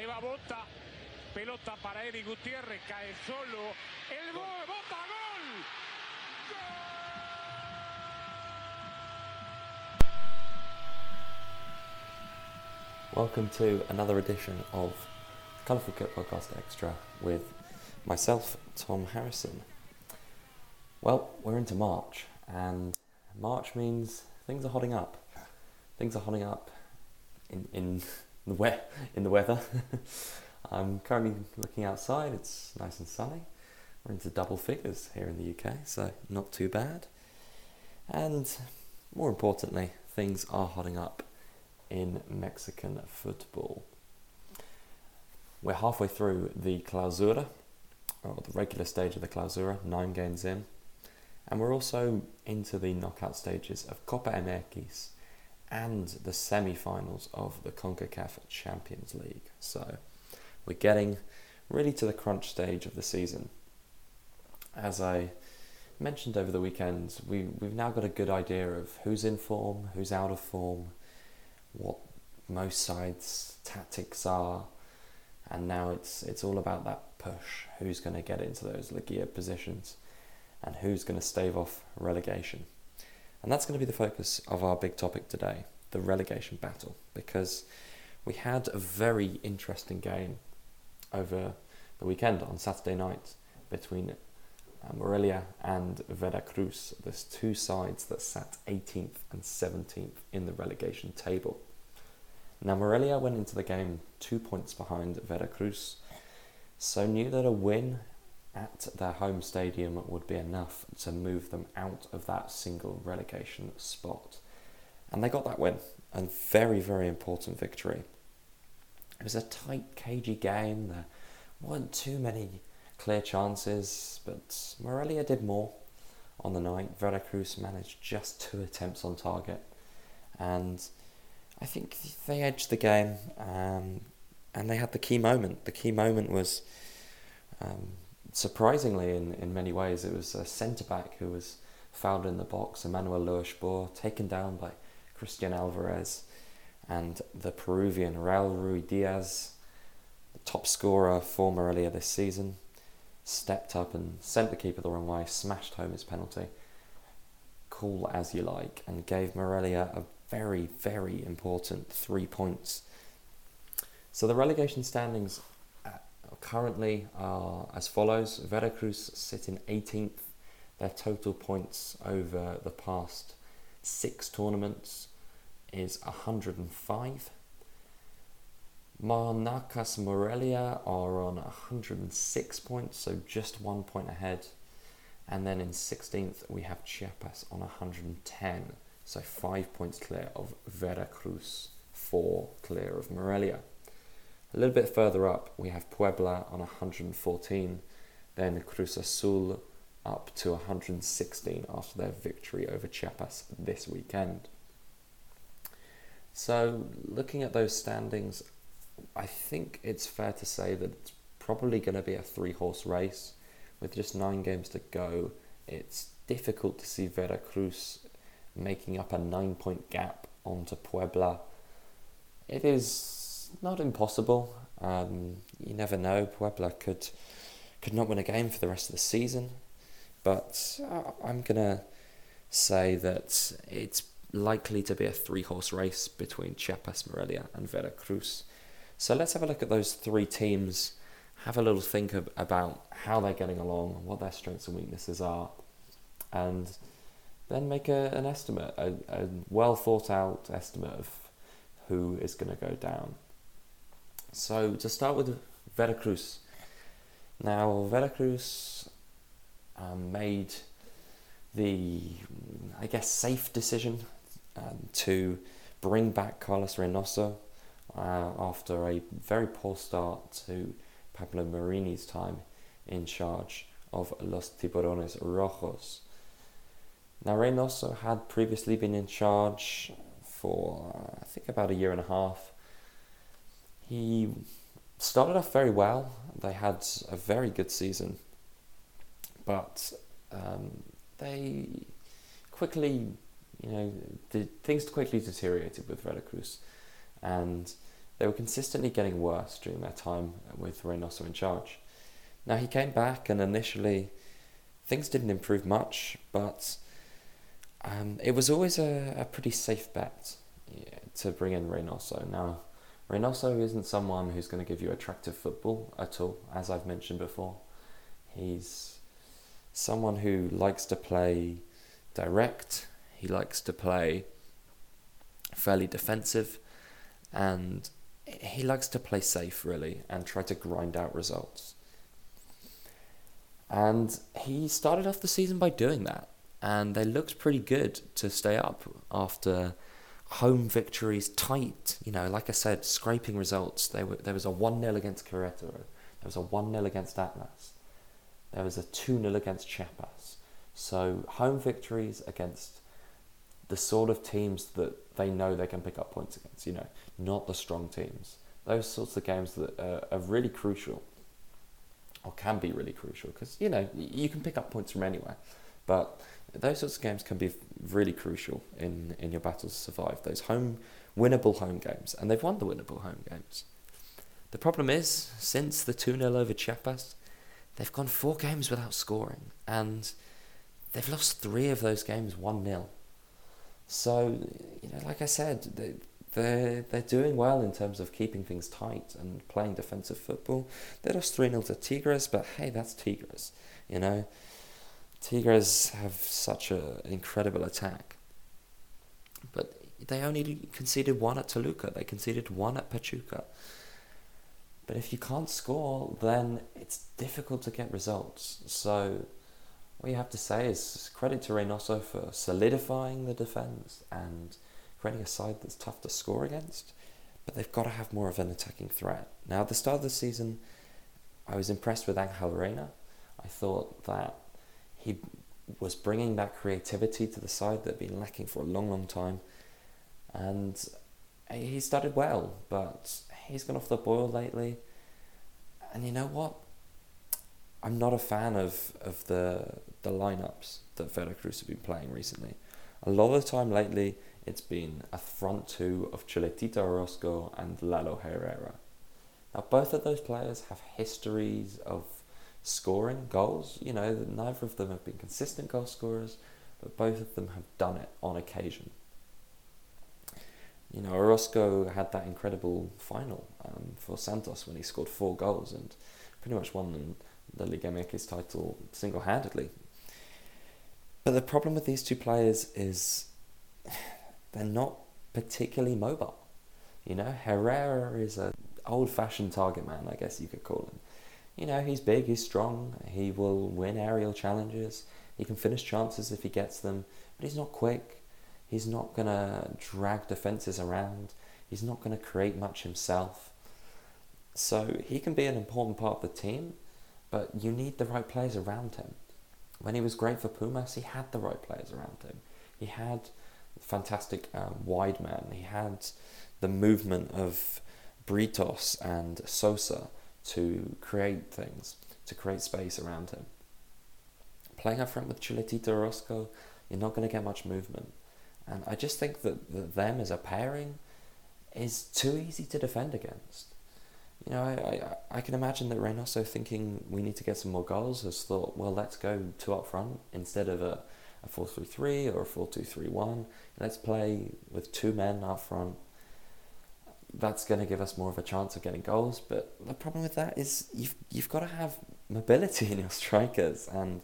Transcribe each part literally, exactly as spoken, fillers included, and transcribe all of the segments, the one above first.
Ahí va Bota. Pelota para Eric Gutiérrez. Cae solo. El gol. Bota, gol. ¡Gol! Welcome to another edition of Colourful Kit Podcast Extra with myself, Tom Harrison. Well, we're into March, and March means things are hotting up. Things are hotting up in in the we- in the weather. I'm currently looking outside. It's nice and sunny. We're into double figures here in the U K, so not too bad. And more importantly, things are hotting up in Mexican football. We're halfway through the Clausura, or the regular stage of the Clausura, nine games in, and we're also into the knockout stages of CopaMX and the semi-finals of the CONCACAF Champions League. So we're getting really to the crunch stage of the season. As I mentioned over the weekend, we, we've now got a good idea of who's in form, who's out of form, what most sides' tactics are, and now it's it's all about that push. Who's going to get into those Liga positions and who's going to stave off relegation? And that's going to be the focus of our big topic today, the relegation battle, because we had a very interesting game over the weekend on Saturday night between Morelia and Veracruz. There's two sides that sat eighteenth and seventeenth in the relegation table. Now Morelia went into the game two points behind Veracruz, so knew that a win at their home stadium would be enough to move them out of that single relegation spot. And they got that win, a very, very important victory. It was a tight, cagey game. There weren't too many clear chances, but Morelia did more on the night. Veracruz managed just two attempts on target, and I think they edged the game, um, and they had the key moment. The key moment was, um, surprisingly in, in many ways, it was a centre-back who was fouled in the box, Emmanuel Luis Boer, taken down by Cristian Alvarez, and the Peruvian Raúl Ruidíaz, the top scorer for Morelia this season, stepped up and sent the keeper the wrong way, smashed home his penalty, cool as you like, and gave Morelia a very, very important three points. So the relegation standings currently are as follows. Veracruz sit in eighteenth. Their total points over the past six tournaments is one hundred five. Monarcas Morelia are on one hundred six points, so just one point ahead. And then in sixteenth, we have Chiapas on one hundred ten, so five points clear of Veracruz, four clear of Morelia. A little bit further up, we have Puebla on one hundred fourteen, then Cruz Azul up to one hundred sixteen after their victory over Chiapas this weekend. So looking at those standings, I think it's fair to say that it's probably going to be a three-horse race. With just nine games to go, it's difficult to see Veracruz making up a nine-point gap onto Puebla. It is not impossible. Um, you never know. Puebla could could not win a game for the rest of the season. But I'm going to say that it's likely to be a three-horse race between Chiapas, Morelia and Veracruz. So let's have a look at those three teams, have a little think of, about how they're getting along, what their strengths and weaknesses are, and then make a, an estimate, a, a well thought out estimate of who is going to go down. So to start with Veracruz. Now Veracruz um, made the, I guess, safe decision um, to bring back Carlos Reynoso Uh, after a very poor start to Pablo Marini's time in charge of Los Tiburones Rojos. Now Reynoso had previously been in charge for uh, I think about a year and a half. He started off very well. They had a very good season, but um, they quickly, you know, did, things quickly deteriorated with Veracruz. And They were consistently getting worse during their time with Reynoso in charge. Now, he came back and initially things didn't improve much, but um, it was always a, a pretty safe bet yeah, to bring in Reynoso. Now, Reynoso isn't someone who's going to give you attractive football at all, as I've mentioned before. He's someone who likes to play direct, he likes to play fairly defensive, and he likes to play safe, really, and try to grind out results. And he started off the season by doing that, and they looked pretty good to stay up after home victories tight. You know, like I said, scraping results. They were, there was a one nil against Querétaro. There was a one nil against Atlas. There was a two nil against Chiapas. So home victories against the sort of teams that they know they can pick up points against, you know, not the strong teams. Those sorts of games that are, are really crucial, or can be really crucial, because, you know, you can pick up points from anywhere, but those sorts of games can be really crucial in, in your battle to survive, those home winnable home games, and they've won the winnable home games. The problem is, since the two nil over Chiapas, they've gone four games without scoring, and they've lost three of those games one nil. So, you know, like I said, they, they're, they're doing well in terms of keeping things tight and playing defensive football. They lost three nil to Tigres, but hey, that's Tigres, you know. Tigres have such an incredible attack. But they only conceded one at Toluca. They conceded one at Pachuca. But if you can't score, then it's difficult to get results. So what you have to say is credit to Reynoso for solidifying the defence and creating a side that's tough to score against, but they've got to have more of an attacking threat. Now, at the start of the season, I was impressed with Ángel Reina. I thought that he was bringing that creativity to the side that had been lacking for a long, long time. And he started well, but he's gone off the boil lately. And you know what? I'm not a fan of, of the the lineups that Veracruz have been playing recently. A lot of the time lately, it's been a front two of Chuletita Orozco and Lalo Herrera. Now, both of those players have histories of scoring goals. You know, neither of them have been consistent goal scorers, but both of them have done it on occasion. You know, Orozco had that incredible final um, for Santos when he scored four goals and pretty much won the LigaMX title single-handedly. But the problem with these two players is they're not particularly mobile. You know, Herrera is an old-fashioned target man, I guess you could call him. You know, he's big, he's strong, he will win aerial challenges, he can finish chances if he gets them, but he's not quick, he's not going to drag defences around, he's not going to create much himself. So he can be an important part of the team, but you need the right players around him. When he was great for Pumas, he had the right players around him. He had fantastic um, wide man, he had the movement of Britos and Sosa, to create things, to create space around him. Playing up front with Chuletita Orozco, you're not going to get much movement. And I just think that, that them as a pairing is too easy to defend against. You know, I, I, I can imagine that Reynoso, thinking we need to get some more goals, has thought, well, let's go two up front instead of a, a four three three or a four two three one. Let's play with two men up front. That's going to give us more of a chance of getting goals, but the problem with that is you've you've got to have mobility in your strikers, and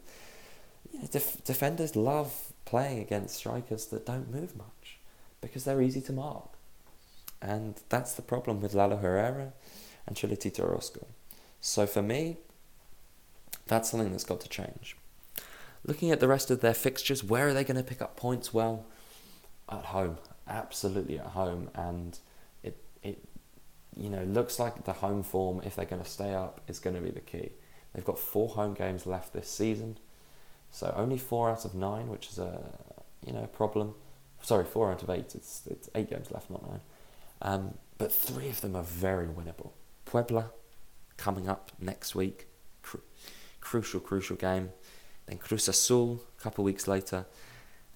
you know, def- defenders love playing against strikers that don't move much because they're easy to mark, and that's the problem with Lalo Herrera and Chuletita Orozco. So for me, that's something that's got to change. Looking at the rest of their fixtures, where are they going to pick up points? Well, at home, absolutely at home, and it, you know, looks like the home form, if they're going to stay up, is going to be the key. They've got four home games left this season, so only four out of nine, which is a, you know, problem. Sorry, four out of eight. It's it's eight games left, not nine. Um, but three of them are very winnable. Puebla coming up next week, Cru- crucial, crucial game. Then Cruz Azul a couple weeks later,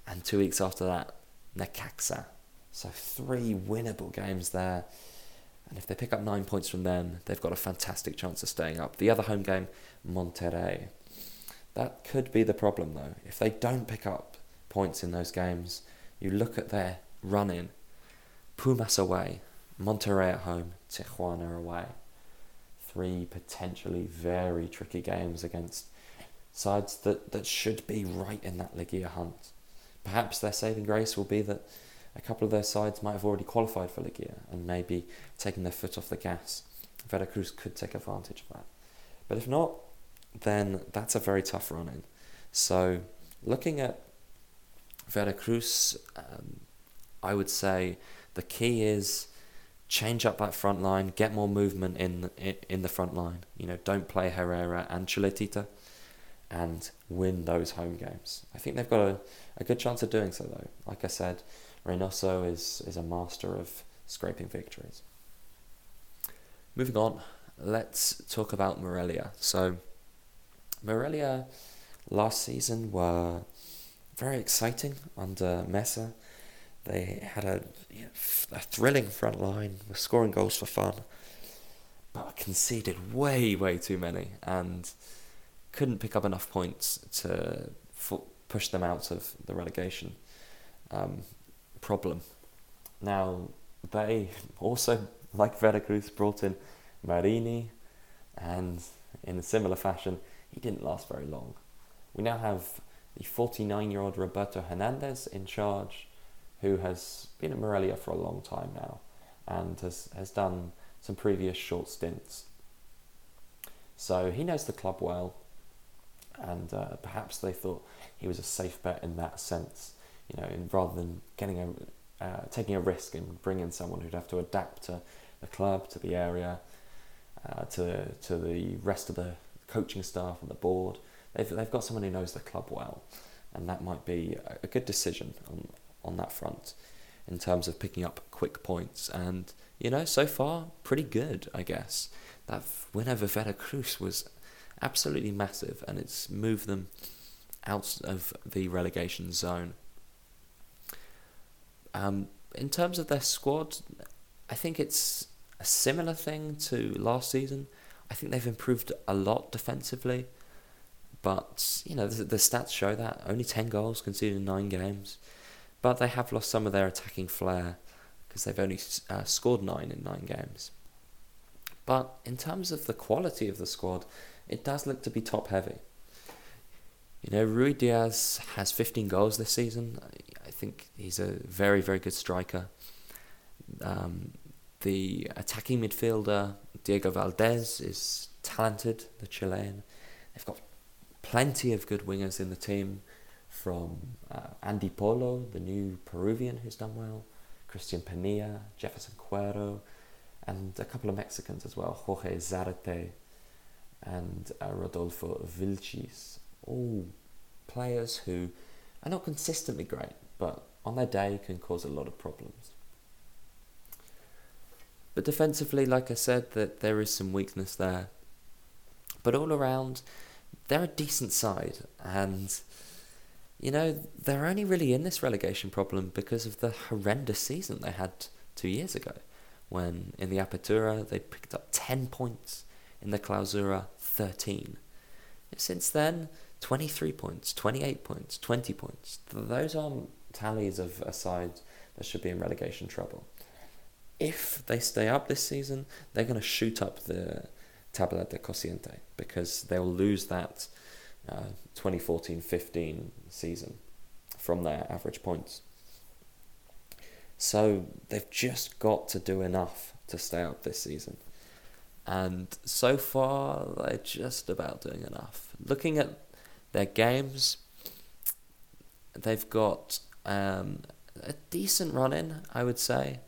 and two weeks after that, Necaxa. So three winnable games there. And if they pick up nine points from them, they've got a fantastic chance of staying up. The other home game, Monterrey. That could be the problem, though. If they don't pick up points in those games, you look at their run-in. Pumas away, Monterrey at home, Tijuana away. Three potentially very tricky games against sides that, that should be right in that Liga hunt. Perhaps their saving grace will be that a couple of their sides might have already qualified for Liga and maybe taken their foot off the gas. Veracruz could take advantage of that. But if not, then that's a very tough run-in. So looking at Veracruz, um, I would say the key is change up that front line, get more movement in, in, in the front line. You know, don't play Herrera and Chuletita, and win those home games. I think they've got a, a good chance of doing so, though. Like I said, Reynoso is, is a master of scraping victories. Moving on, let's talk about Morelia. So Morelia last season were very exciting under Mesa. They had a, you know, a thrilling front line, were scoring goals for fun, but conceded way, way too many, and couldn't pick up enough points to f- push them out of the relegation um, problem. Now, they also, like Veracruz, brought in Marini, and in a similar fashion, he didn't last very long. We now have the forty-nine-year-old Roberto Hernandez in charge, who has been at Morelia for a long time now, and has, has done some previous short stints. So he knows the club well, and uh, perhaps they thought he was a safe bet in that sense, you know, rather than getting a uh, taking a risk and bringing someone who'd have to adapt to the club, to the area, uh, to to the rest of the coaching staff and the board. They've they've got someone who knows the club well, and that might be a good decision on on that front, in terms of picking up quick points. And you know, so far pretty good, I guess. That win over Veracruz was absolutely massive, and it's moved them out of the relegation zone. Um, in terms of their squad, I think it's a similar thing to last season. I think they've improved a lot defensively, but you know, the, the stats show that only ten goals conceded in nine games, but they have lost some of their attacking flair because they've only uh, scored nine in nine games. But in terms of the quality of the squad, it does look to be top heavy. You know, Ruidíaz has fifteen goals this season. I think he's a very, very good striker. Um, the attacking midfielder, Diego Valdez, is talented, the Chilean. They've got plenty of good wingers in the team, from uh, Andy Polo, the new Peruvian who's done well, Christian Pena, Jefferson Cuero, and a couple of Mexicans as well, Jorge Zarate and uh, Rodolfo Vilchis. All players who are not consistently great, but on their day can cause a lot of problems. But defensively, like I said, that there is some weakness there. But all around, they're a decent side, and you know, they're only really in this relegation problem because of the horrendous season they had two years ago, when in the Apertura they picked up ten points, in the Clausura thirteen. Since then, twenty-three points, twenty-eight points, twenty points. Those aren't tallies of a side that should be in relegation trouble. If they stay up this season, they're going to shoot up the Tabla de Cociente, because they'll lose that Uh, twenty fourteen fifteen season from their average points. So they've just got to do enough to stay up this season, and so far they're just about doing enough. Looking at their games, they've got um, a decent run in, I would say.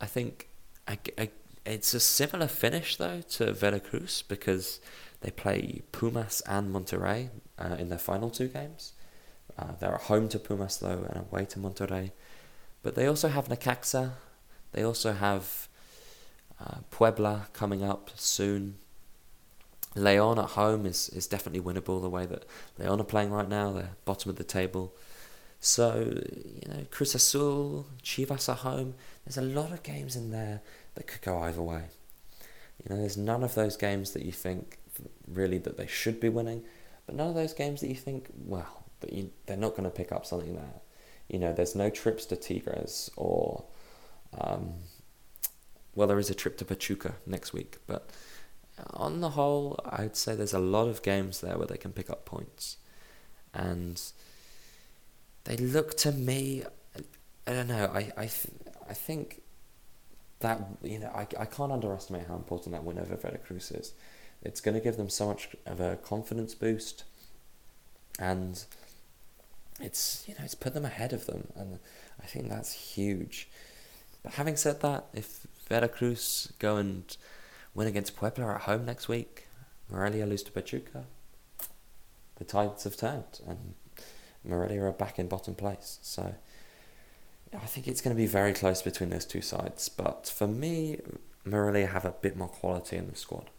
I think I, I, it's a similar finish though to Veracruz, because they play Pumas and Monterrey uh, in their final two games. Uh, they're at home to Pumas, though, and away to Monterrey. But they also have Necaxa. They also have uh, Puebla coming up soon. León at home is, is definitely winnable, the way that León are playing right now. They're bottom of the table. So, you know, Cruz Azul, Chivas at home. There's a lot of games in there that could go either way. You know, there's none of those games that you think really that they should be winning, but none of those games that you think, well, that you, they're not going to pick up something there. You know, there's no trips to Tigres or, um, well, there is a trip to Pachuca next week, but on the whole, I'd say there's a lot of games there where they can pick up points. And they look to me, I don't know, I I, th- I think that, you know, I, I can't underestimate how important that win over Veracruz is. It's going to give them so much of a confidence boost, and it's, you know, it's put them ahead of them, and I think that's huge. But having said that, if Veracruz go and win against Puebla at home next week, Morelia lose to Pachuca, the tides have turned and Morelia are back in bottom place. So I think it's going to be very close between those two sides, but for me, Morelia have a bit more quality in the squad.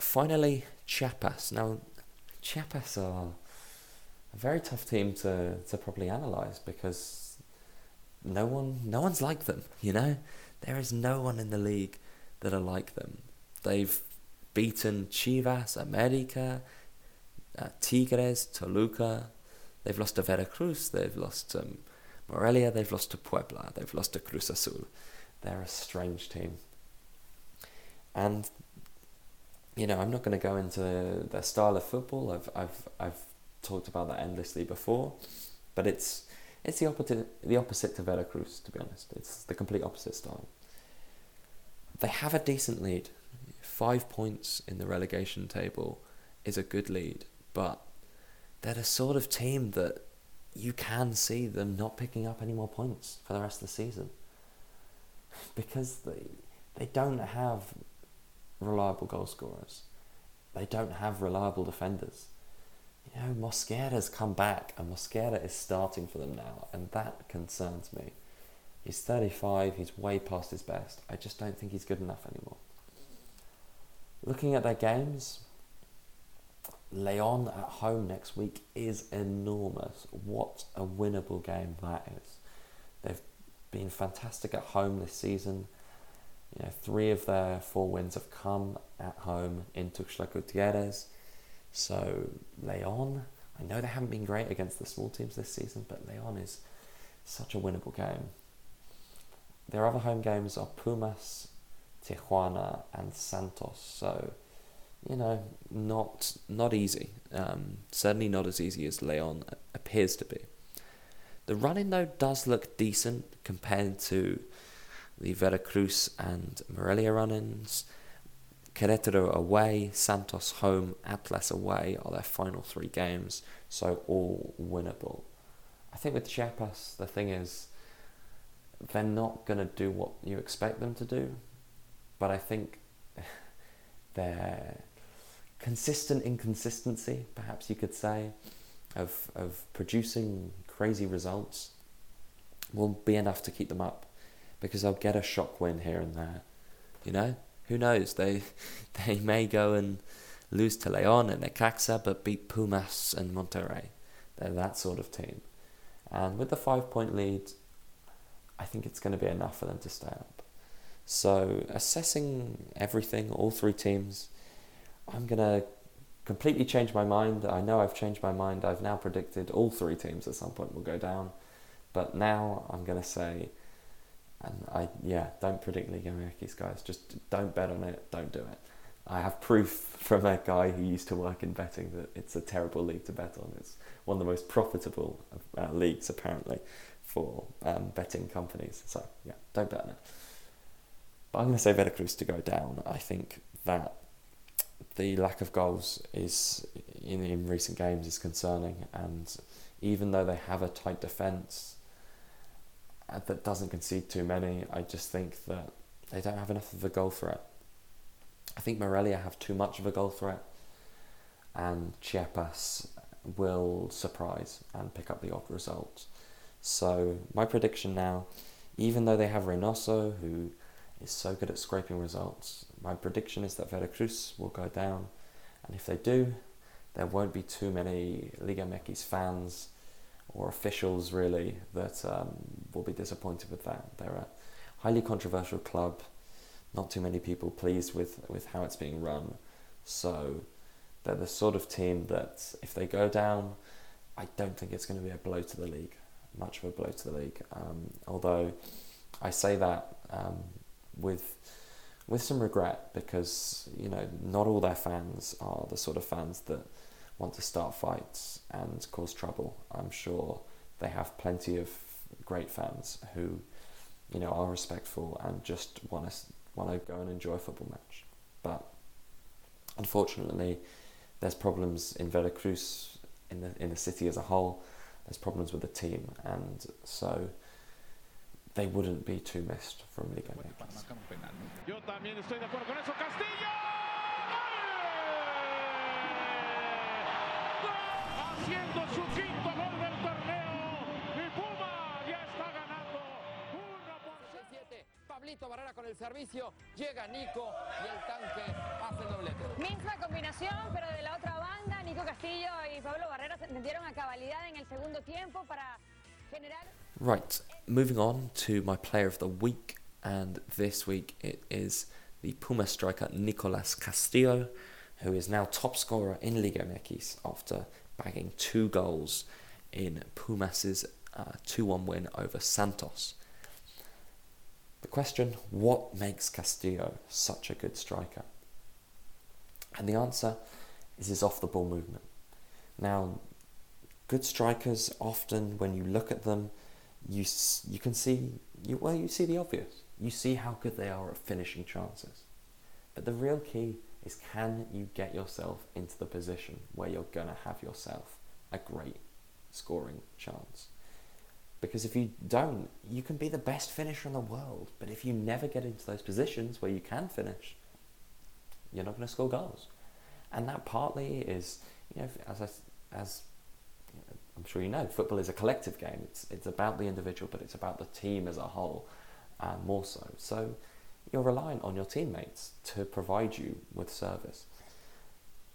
Finally, Chiapas. Now, Chiapas are a very tough team to, to properly analyse, because no one no one's like them, you know? There is no one in the league that are like them. They've beaten Chivas, America, uh, Tigres, Toluca. They've lost to Veracruz. They've lost to um, Morelia. They've lost to Puebla. They've lost to Cruz Azul. They're a strange team. And, you know, I'm not going to go into their style of football. I've I've I've talked about that endlessly before, but it's. It's the opposite, the opposite to Veracruz, to be honest. It's the complete opposite style. They have a decent lead. Five points in the relegation table is a good lead, but they're the sort of team that you can see them not picking up any more points for the rest of the season, because they, they don't have reliable goal scorers. They don't have reliable defenders. You know, Mosquera's come back, and Mosquera is starting for them now, and that concerns me. He's thirty-five, he's way past his best. I just don't think he's good enough anymore. Looking at their games, Leon at home next week is enormous. What a winnable game that is. They've been fantastic at home this season. You know, three of their four wins have come at home in Tuxtla Gutiérrez. So Leon, I know they haven't been great against the small teams this season, but Leon is such a winnable game. Their other home games are Pumas, Tijuana, and Santos. So, you know, not not easy. Um, certainly not as easy as Leon appears to be. The run-in, though, does look decent compared to the Veracruz and Morelia run-ins. Querétaro away, Santos home, Atlas away are their final three games, so all winnable. I think with Chiapas, the thing is, they're not going to do what you expect them to do, but I think their consistent inconsistency, perhaps you could say, of of producing crazy results will be enough to keep them up, because they'll get a shock win here and there, you know? Who knows? They they may go and lose to León and Necaxa, but beat Pumas and Monterrey. They're that sort of team. And with the five-point lead, I think it's going to be enough for them to stay up. So assessing everything, all three teams, I'm going to completely change my mind. I know I've changed my mind. I've now predicted all three teams at some point will go down. But now I'm going to say... And I, yeah, don't predict LigaMX, guys. Just don't bet on it. Don't do it. I have proof from a guy who used to work in betting that it's a terrible league to bet on. It's one of the most profitable uh, leagues, apparently, for um, betting companies. So, yeah, don't bet on it. But I'm going to say Veracruz to go down. I think that the lack of goals is in, in recent games is concerning. And even though they have a tight defence that doesn't concede too many, I just think that they don't have enough of a goal threat. I think Morelia have too much of a goal threat, and Chiapas will surprise and pick up the odd result. So my prediction now, even though they have Reynoso, who is so good at scraping results, my prediction is that Veracruz will go down, and if they do, there won't be too many LigaMX fans or officials, really, that um, will be disappointed with that. They're a highly controversial club, not too many people pleased with, with how it's being run. So they're the sort of team that if they go down, I don't think it's going to be a blow to the league, much of a blow to the league. Um, although I say that um, with with some regret, because, you know, not all their fans are the sort of fans that want to start fights and cause trouble. I'm sure they have plenty of great fans who, you know, are respectful and just want to want to go and enjoy a football match. But unfortunately, there's problems in Veracruz, in the in the city as a whole. There's problems with the team, and so they wouldn't be too missed from LigaMX. Yo también estoy de acuerdo con eso, Castillo. Haciendo su quinto gol del torneo. Y Puma ya está ganando uno por siete. Pablito Barrera con el servicio, llega Nico y el tanque hace el doblete. Misma combinación, pero de la otra banda, Nico Castillo y Pablo Barrera se entendieron a cabalidad en el segundo tiempo para generar. Right, moving on to my player of the week, and this week it is the Puma striker Nicolas Castillo, who is now top scorer in LigaMX after bagging two goals in Pumas' uh, two one win over Santos. The question, what makes Castillo such a good striker? And the answer is his off-the-ball movement. Now, good strikers, often when you look at them, You you can see you well you see the obvious. You see how good they are at finishing chances, but the real key is, can you get yourself into the position where you're gonna have yourself a great scoring chance? Because if you don't, you can be the best finisher in the world, but if you never get into those positions where you can finish, you're not gonna score goals. And that partly is, you know, as I, as you know, I'm sure you know, football is a collective game. It's it's about the individual, but it's about the team as a whole, uh, more so. So you're reliant on your teammates to provide you with service,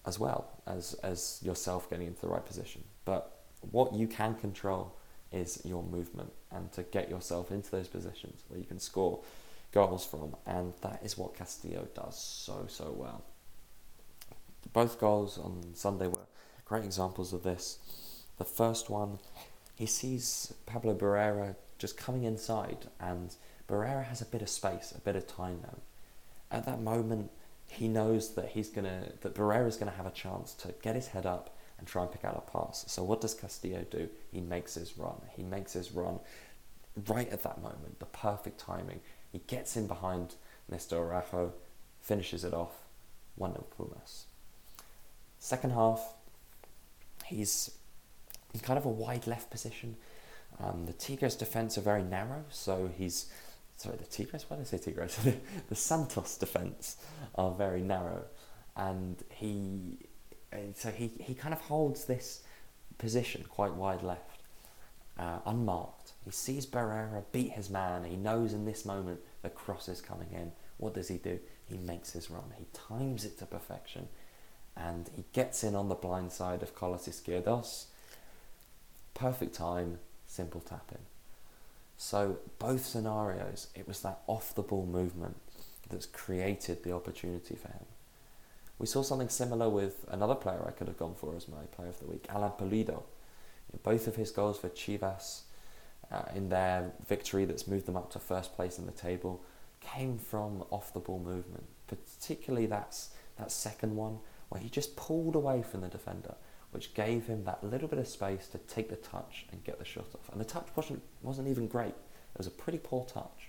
as well as, as yourself getting into the right position. But what you can control is your movement, and to get yourself into those positions where you can score goals from, and that is what Castillo does so, so well. Both goals on Sunday were great examples of this. The first one, he sees Pablo Barrera just coming inside, and Barrera has a bit of space, a bit of time now. At that moment, he knows that he's gonna that Barrera's gonna have a chance to get his head up and try and pick out a pass. So what does Castillo do? He makes his run. He makes his run right at that moment, the perfect timing. He gets in behind Nestor Araujo, finishes it off, one nil Pumas. Second half, he's in kind of a wide left position. Um, the Tigres defence are very narrow, so he's... Sorry, the Tigres? Why did I say Tigres? The Santos defence are very narrow. And he... And so he, he kind of holds this position quite wide left, uh, unmarked. He sees Barrera beat his man. He knows in this moment the cross is coming in. What does he do? He makes his run. He times it to perfection. And he gets in on the blind side of Colossus Girdos. Perfect time, simple tap in. So both scenarios, it was that off the ball movement that's created the opportunity for him. We saw something similar with another player I could have gone for as my player of the week, Alan Pulido. Both of his goals for Chivas uh, in their victory that's moved them up to first place in the table came from off the ball movement. Particularly that's that second one where he just pulled away from the defender, which gave him that little bit of space to take the touch and get the shot off. And the touch wasn't wasn't even great. It was a pretty poor touch.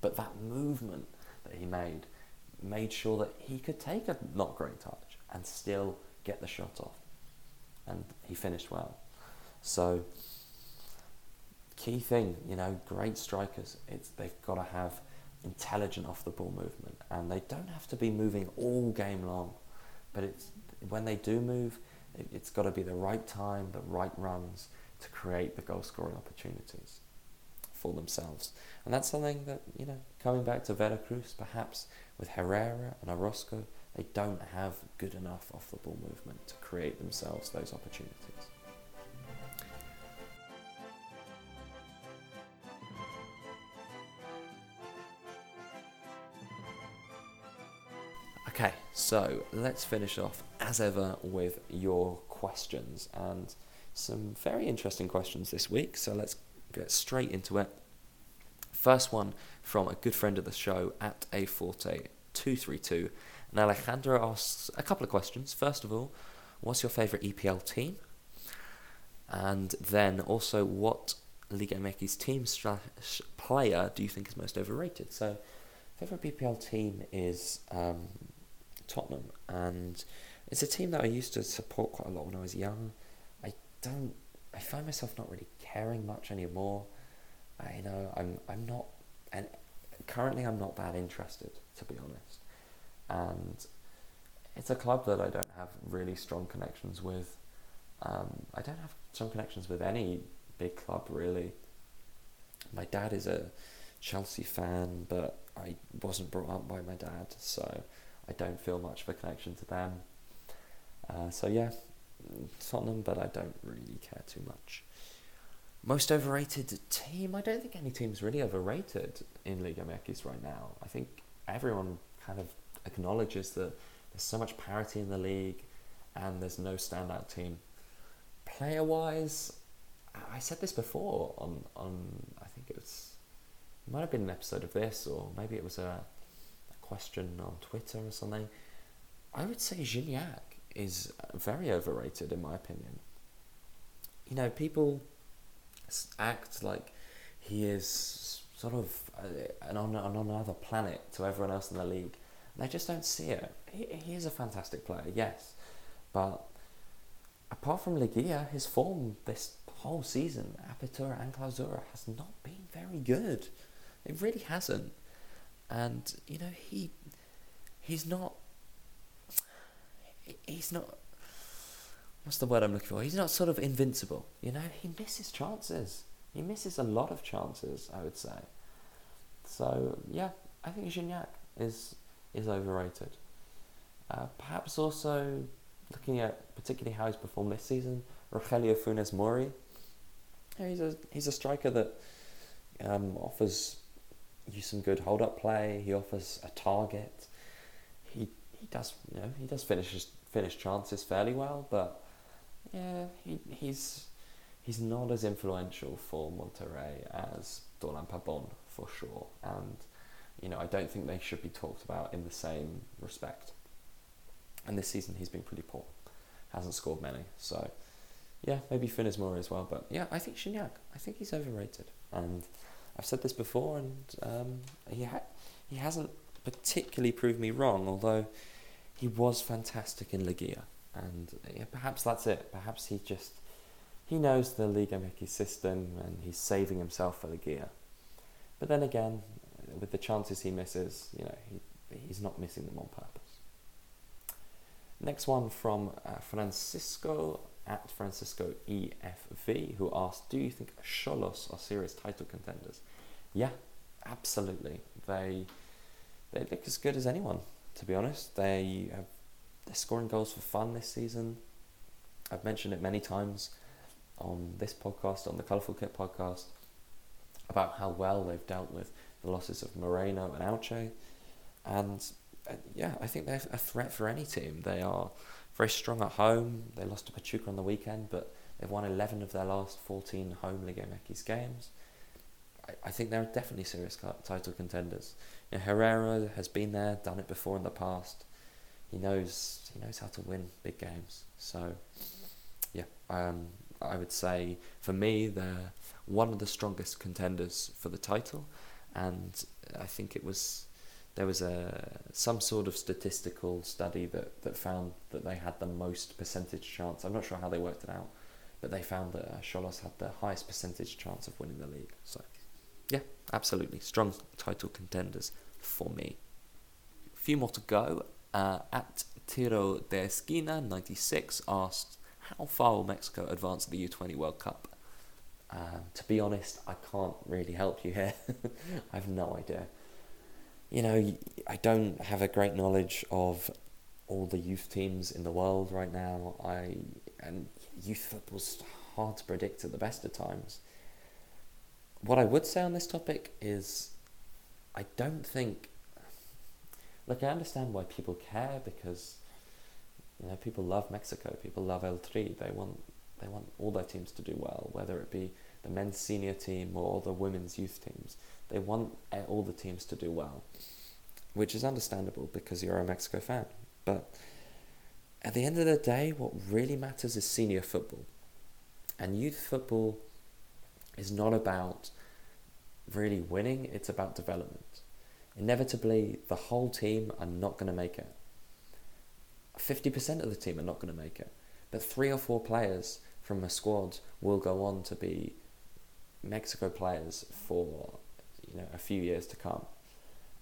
But that movement that he made made sure that he could take a not great touch and still get the shot off. And he finished well. So, key thing, you know, great strikers, it's they've got to have intelligent off-the-ball movement. And they don't have to be moving all game long. But it's when they do move, it's got to be the right time, the right runs to create the goal scoring opportunities for themselves. And that's something that, you know, coming back to Veracruz, perhaps with Herrera and Orozco, they don't have good enough off the ball movement to create themselves those opportunities. Okay, so let's finish off as ever with your questions, and some very interesting questions this week, so let's get straight into it. First one from a good friend of the show at A Forte two three two, and Alejandro asks a couple of questions. First of all, what's your favourite E P L team? And then also, what LigaMX team slash player do you think is most overrated? So, favourite B P L team is um, Tottenham, and it's a team that I used to support quite a lot when I was young. I don't, I find myself not really caring much anymore. I, you know, I'm, I'm not, and currently I'm not that interested, to be honest. And it's a club that I don't have really strong connections with. Um, I don't have strong connections with any big club, really. My dad is a Chelsea fan, but I wasn't brought up by my dad, so I don't feel much of a connection to them. Uh, so yeah, Tottenham, but I don't really care too much. Most overrated team? I don't think any team's really overrated in LigaMX right now. I think everyone kind of acknowledges that there's so much parity in the league, and there's no standout team. Player-wise, I said this before on, on I think it was, it might have been an episode of this, or maybe it was a, a question on Twitter or something. I would say Gignac is very overrated, in my opinion. You know, people act like he is sort of an on, an on another planet to everyone else in the league, and I just don't see it. He, he is a fantastic player, yes, but apart from Ligia, his form this whole season, Apertura and Clausura, has not been very good. It really hasn't. And, you know, he he's not... He's not... What's the word I'm looking for? He's not sort of invincible, you know? He misses chances. He misses a lot of chances, I would say. So, yeah, I think Gignac is, is overrated. Uh, perhaps also... Looking at particularly how he's performed this season, Rogelio Funes-Mori, he's a he's a striker that um, offers you some good hold-up play. He offers a target. He he does you know he does finish finish chances fairly well, but yeah, he he's he's not as influential for Monterrey as Dolan Pabon for sure, and you know I don't think they should be talked about in the same respect. And this season he's been pretty poor. Hasn't scored many. So, yeah, maybe Funes-Mori as well. But, yeah, I think Gignac. I think he's overrated. And I've said this before, and um, he, ha- he hasn't particularly proved me wrong, although he was fantastic in Ligia. And yeah, perhaps that's it. Perhaps he just... He knows the LigaMX system, and he's saving himself for Ligia. But then again, with the chances he misses, you know, he he's not missing them on purpose. Next one from uh, Francisco at Francisco E F V, who asked, do you think Xolos are serious title contenders? Yeah, absolutely. They they look as good as anyone, to be honest. They have, they're scoring goals for fun this season. I've mentioned it many times on this podcast, on the Colourful Kit podcast, about how well they've dealt with the losses of Moreno and Auche. And yeah, I think they're a threat for any team. They are very strong at home. They lost to Pachuca on the weekend, but they've won eleven of their last fourteen home LigaMX games. I, I think they're definitely serious title contenders. You know, Herrera has been there, done it before in the past. He knows he knows how to win big games. So, yeah, um, I would say, for me, they're one of the strongest contenders for the title, and I think it was... There was a some sort of statistical study that, that found that they had the most percentage chance. I'm not sure how they worked it out, but they found that uh, Xolos had the highest percentage chance of winning the league. So, yeah, absolutely. Strong title contenders for me. A few more to go. Uh, at Tiro de Esquina ninety-six asked, how far will Mexico advance at the U twenty World Cup? Uh, to be honest, I can't really help you here. I have no idea. You know, I don't have a great knowledge of all the youth teams in the world right now. I and youth football's hard to predict at the best of times. What I would say on this topic is, I don't think Like, I understand why people care, because, you know, people love Mexico, people love El Tri. They want they want all their teams to do well, whether it be the men's senior team or the women's youth teams. They want all the teams to do well, which is understandable because you're a Mexico fan. But at the end of the day, what really matters is senior football. And youth football is not about really winning, it's about development. Inevitably, the whole team are not going to make it. fifty percent of the team are not going to make it. But three or four players from a squad will go on to be Mexico players for, you know, a few years to come.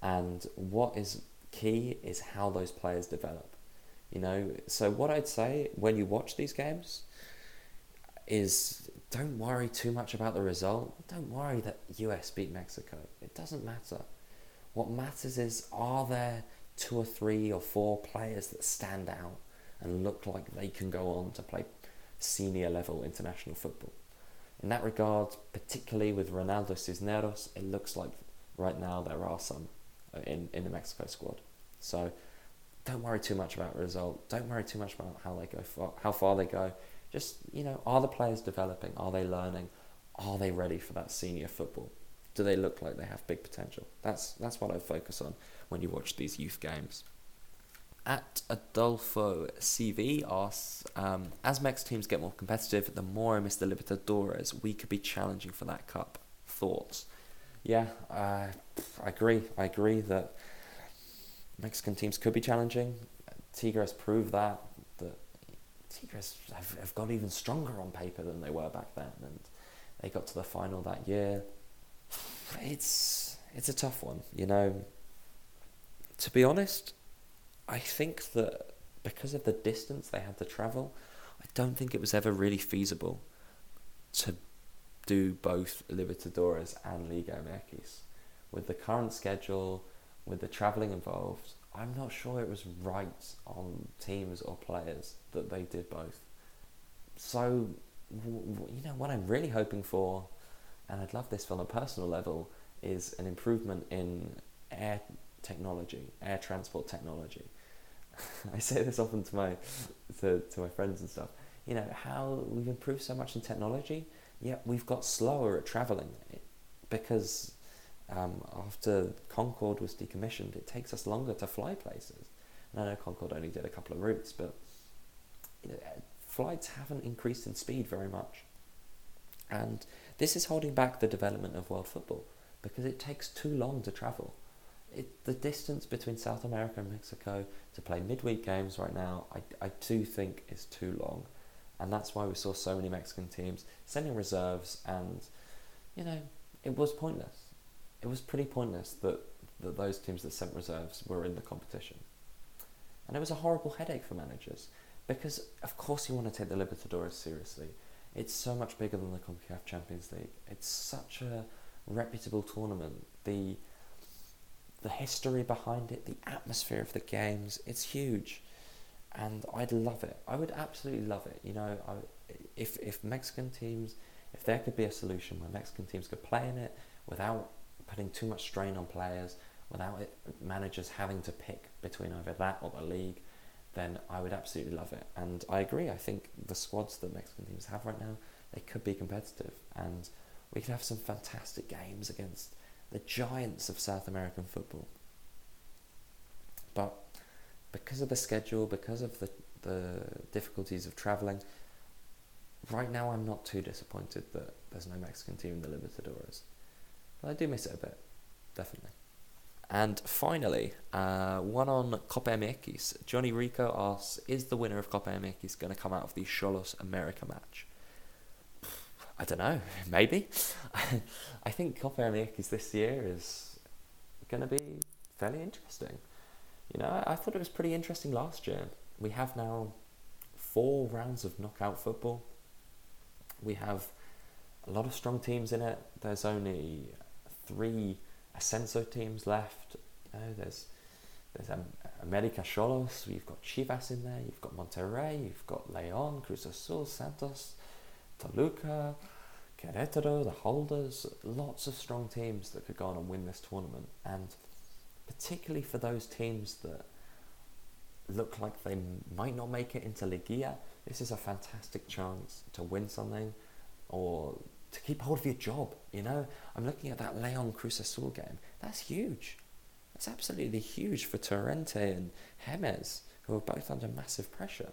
And what is key is how those players develop. You know, so what I'd say when you watch these games is don't worry too much about the result. Don't worry that U S beat Mexico. It doesn't matter. What matters is, are there two or three or four players that stand out and look like they can go on to play senior level international football? In that regard, particularly with Ronaldo Cisneros, it looks like right now there are some in, in the Mexico squad. So don't worry too much about result. Don't worry too much about how they go, far, how far they go. Just, you know, are the players developing? Are they learning? Are they ready for that senior football? Do they look like they have big potential? That's that's what I focus on when you watch these youth games. At Adolfo C V asks, um, as Mex teams get more competitive, the more I miss the Libertadores, we could be challenging for that cup. Thoughts? Yeah, uh, I agree. I agree that Mexican teams could be challenging. Tigres proved that. That Tigres have, have got even stronger on paper than they were back then, and they got to the final that year. It's it's a tough one, you know. To be honest, I think that because of the distance they had to travel, I don't think it was ever really feasible to do both Libertadores and Liga M X. With the current schedule, with the travelling involved, I'm not sure it was right on teams or players that they did both. So, you know, what I'm really hoping for, and I'd love this from a personal level, is an improvement in air technology, air transport technology. I say this often to my to, to my friends and stuff. You know, how we've improved so much in technology, yet we've got slower at travelling. Because um, after Concorde was decommissioned, it takes us longer to fly places. And I know Concorde only did a couple of routes, but you know, flights haven't increased in speed very much. And this is holding back the development of world football because it takes too long to travel. It, the distance between South America and Mexico to play midweek games right now, I, I do think is too long. And that's why we saw so many Mexican teams sending reserves and, you know, it was pointless. It was pretty pointless that, that those teams that sent reserves were in the competition. And it was a horrible headache for managers because, of course, you want to take the Libertadores seriously. It's so much bigger than the CONCACAF Champions League. It's such a reputable tournament. The the history behind it, the atmosphere of the games, it's huge. And I'd love it. I would absolutely love it. You know, I, if if Mexican teams, if there could be a solution where Mexican teams could play in it without putting too much strain on players, without it, managers having to pick between either that or the league, then I would absolutely love it. And I agree, I think the squads that Mexican teams have right now, they could be competitive. And we could have some fantastic games against the giants of South American football. But because of the schedule, because of the, the difficulties of travelling, right now I'm not too disappointed that there's no Mexican team in the Libertadores. But I do miss it a bit, definitely. And finally, uh, one on CopaMX. Johnny Rico asks, is the winner of CopaMX going to come out of the Xolos America match? I don't know, maybe. I think CopaMX this year is going to be fairly interesting. You know, I thought it was pretty interesting last year. We have now four rounds of knockout football. We have a lot of strong teams in it. There's only three Ascenso teams left. You know, there's there's um, America Xolos, you've got Chivas in there, you've got Monterrey, you've got León, Cruz Azul, Santos, Toluca, Querétaro, the holders. Lots of strong teams that could go on and win this tournament. And particularly for those teams that look like they might not make it into Ligia. This is a fantastic chance to win something or to keep hold of your job, you know? I'm looking at that Leon Cruz Azul game. That's huge. That's absolutely huge for Torrente and Hermes, who are both under massive pressure.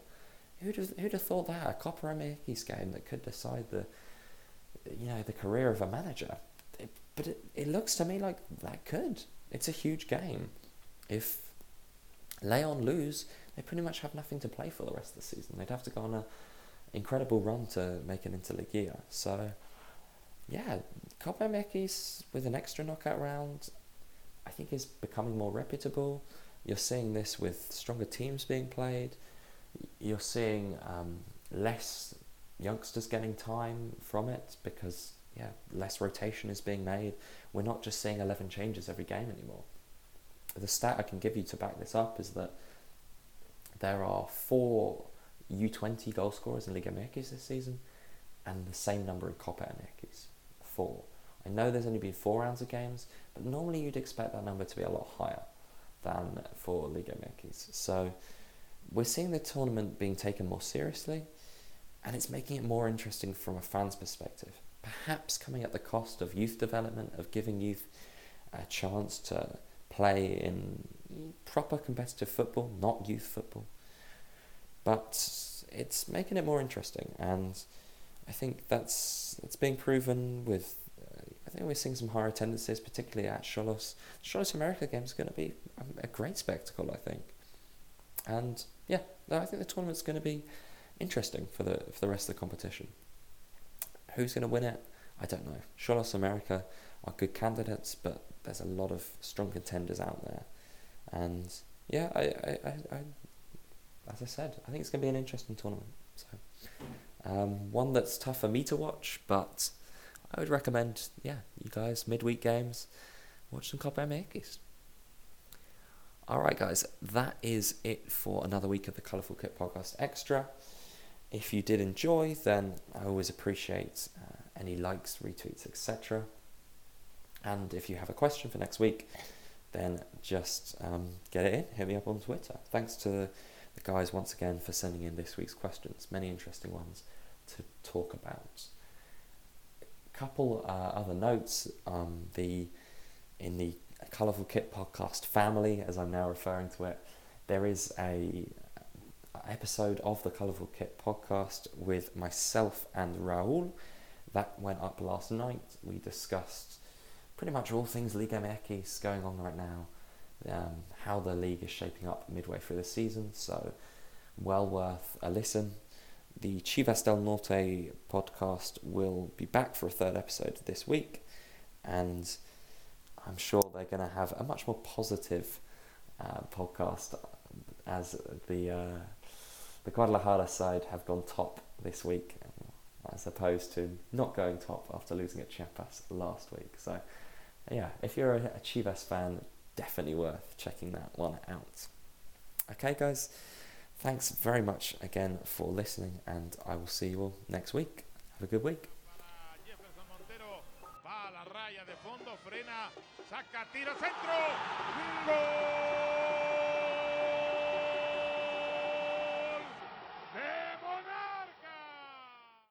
Who'd have, who'd have thought that? A CopaMX game that could decide the, you know, the career of a manager. It, but it, it looks to me like that could. It's a huge game. If Leon lose, they pretty much have nothing to play for the rest of the season. They'd have to go on an incredible run to make it into Ligia. So, yeah, CopaMX with an extra knockout round, I think, is becoming more reputable. You're seeing this with stronger teams being played. You're seeing um, less youngsters getting time from it because, yeah, less rotation is being made. We're not just seeing eleven changes every game anymore. The stat I can give you to back this up is that there are four U twenty goal scorers in LigaMX this season and the same number in CopaMX, four. I know there's only been four rounds of games, but normally you'd expect that number to be a lot higher than for LigaMX. So we're seeing the tournament being taken more seriously, and it's making it more interesting from a fan's perspective, perhaps coming at the cost of youth development, of giving youth a chance to play in proper competitive football, not youth football. But it's making it more interesting, and I think that's it's being proven with, uh, I think we're seeing some higher attendances, particularly at Xolos. Xolos America game is going to be a great spectacle, I think. And yeah, I think the tournament's going to be interesting for the for the rest of the competition. Who's going to win it? I don't know. Xolos America are good candidates, but there's a lot of strong contenders out there. And yeah, I, I, I, I as I said, I think it's going to be an interesting tournament. So, um, one that's tough for me to watch, but I would recommend, yeah, you guys, midweek games, watch some CopaMX. Alright guys, that is it for another week of the Colourful Kit Podcast Extra. If you did enjoy, then I always appreciate uh, any likes, retweets, et cetera. And if you have a question for next week, then just um, get it in, hit me up on Twitter. Thanks to the guys once again for sending in this week's questions, many interesting ones to talk about. A couple uh, other notes, um, the in the Colourful Kit Podcast family, as I'm now referring to it, there is a episode of the Colourful Kit Podcast with myself and Raúl that went up last night. We discussed pretty much all things LigaMX going on right now, um, how the league is shaping up midway through the season, so well worth a listen. The Chivas del Norte podcast will be back for a third episode this week, and I'm sure they're going to have a much more positive uh, podcast as the uh, the Guadalajara side have gone top this week, as opposed to not going top after losing at Chiapas last week. So yeah, if you're a Chivas fan, definitely worth checking that one out. Okay guys, thanks very much again for listening, and I will see you all next week. Have a good week. Frena, saca, tira, centro, gol.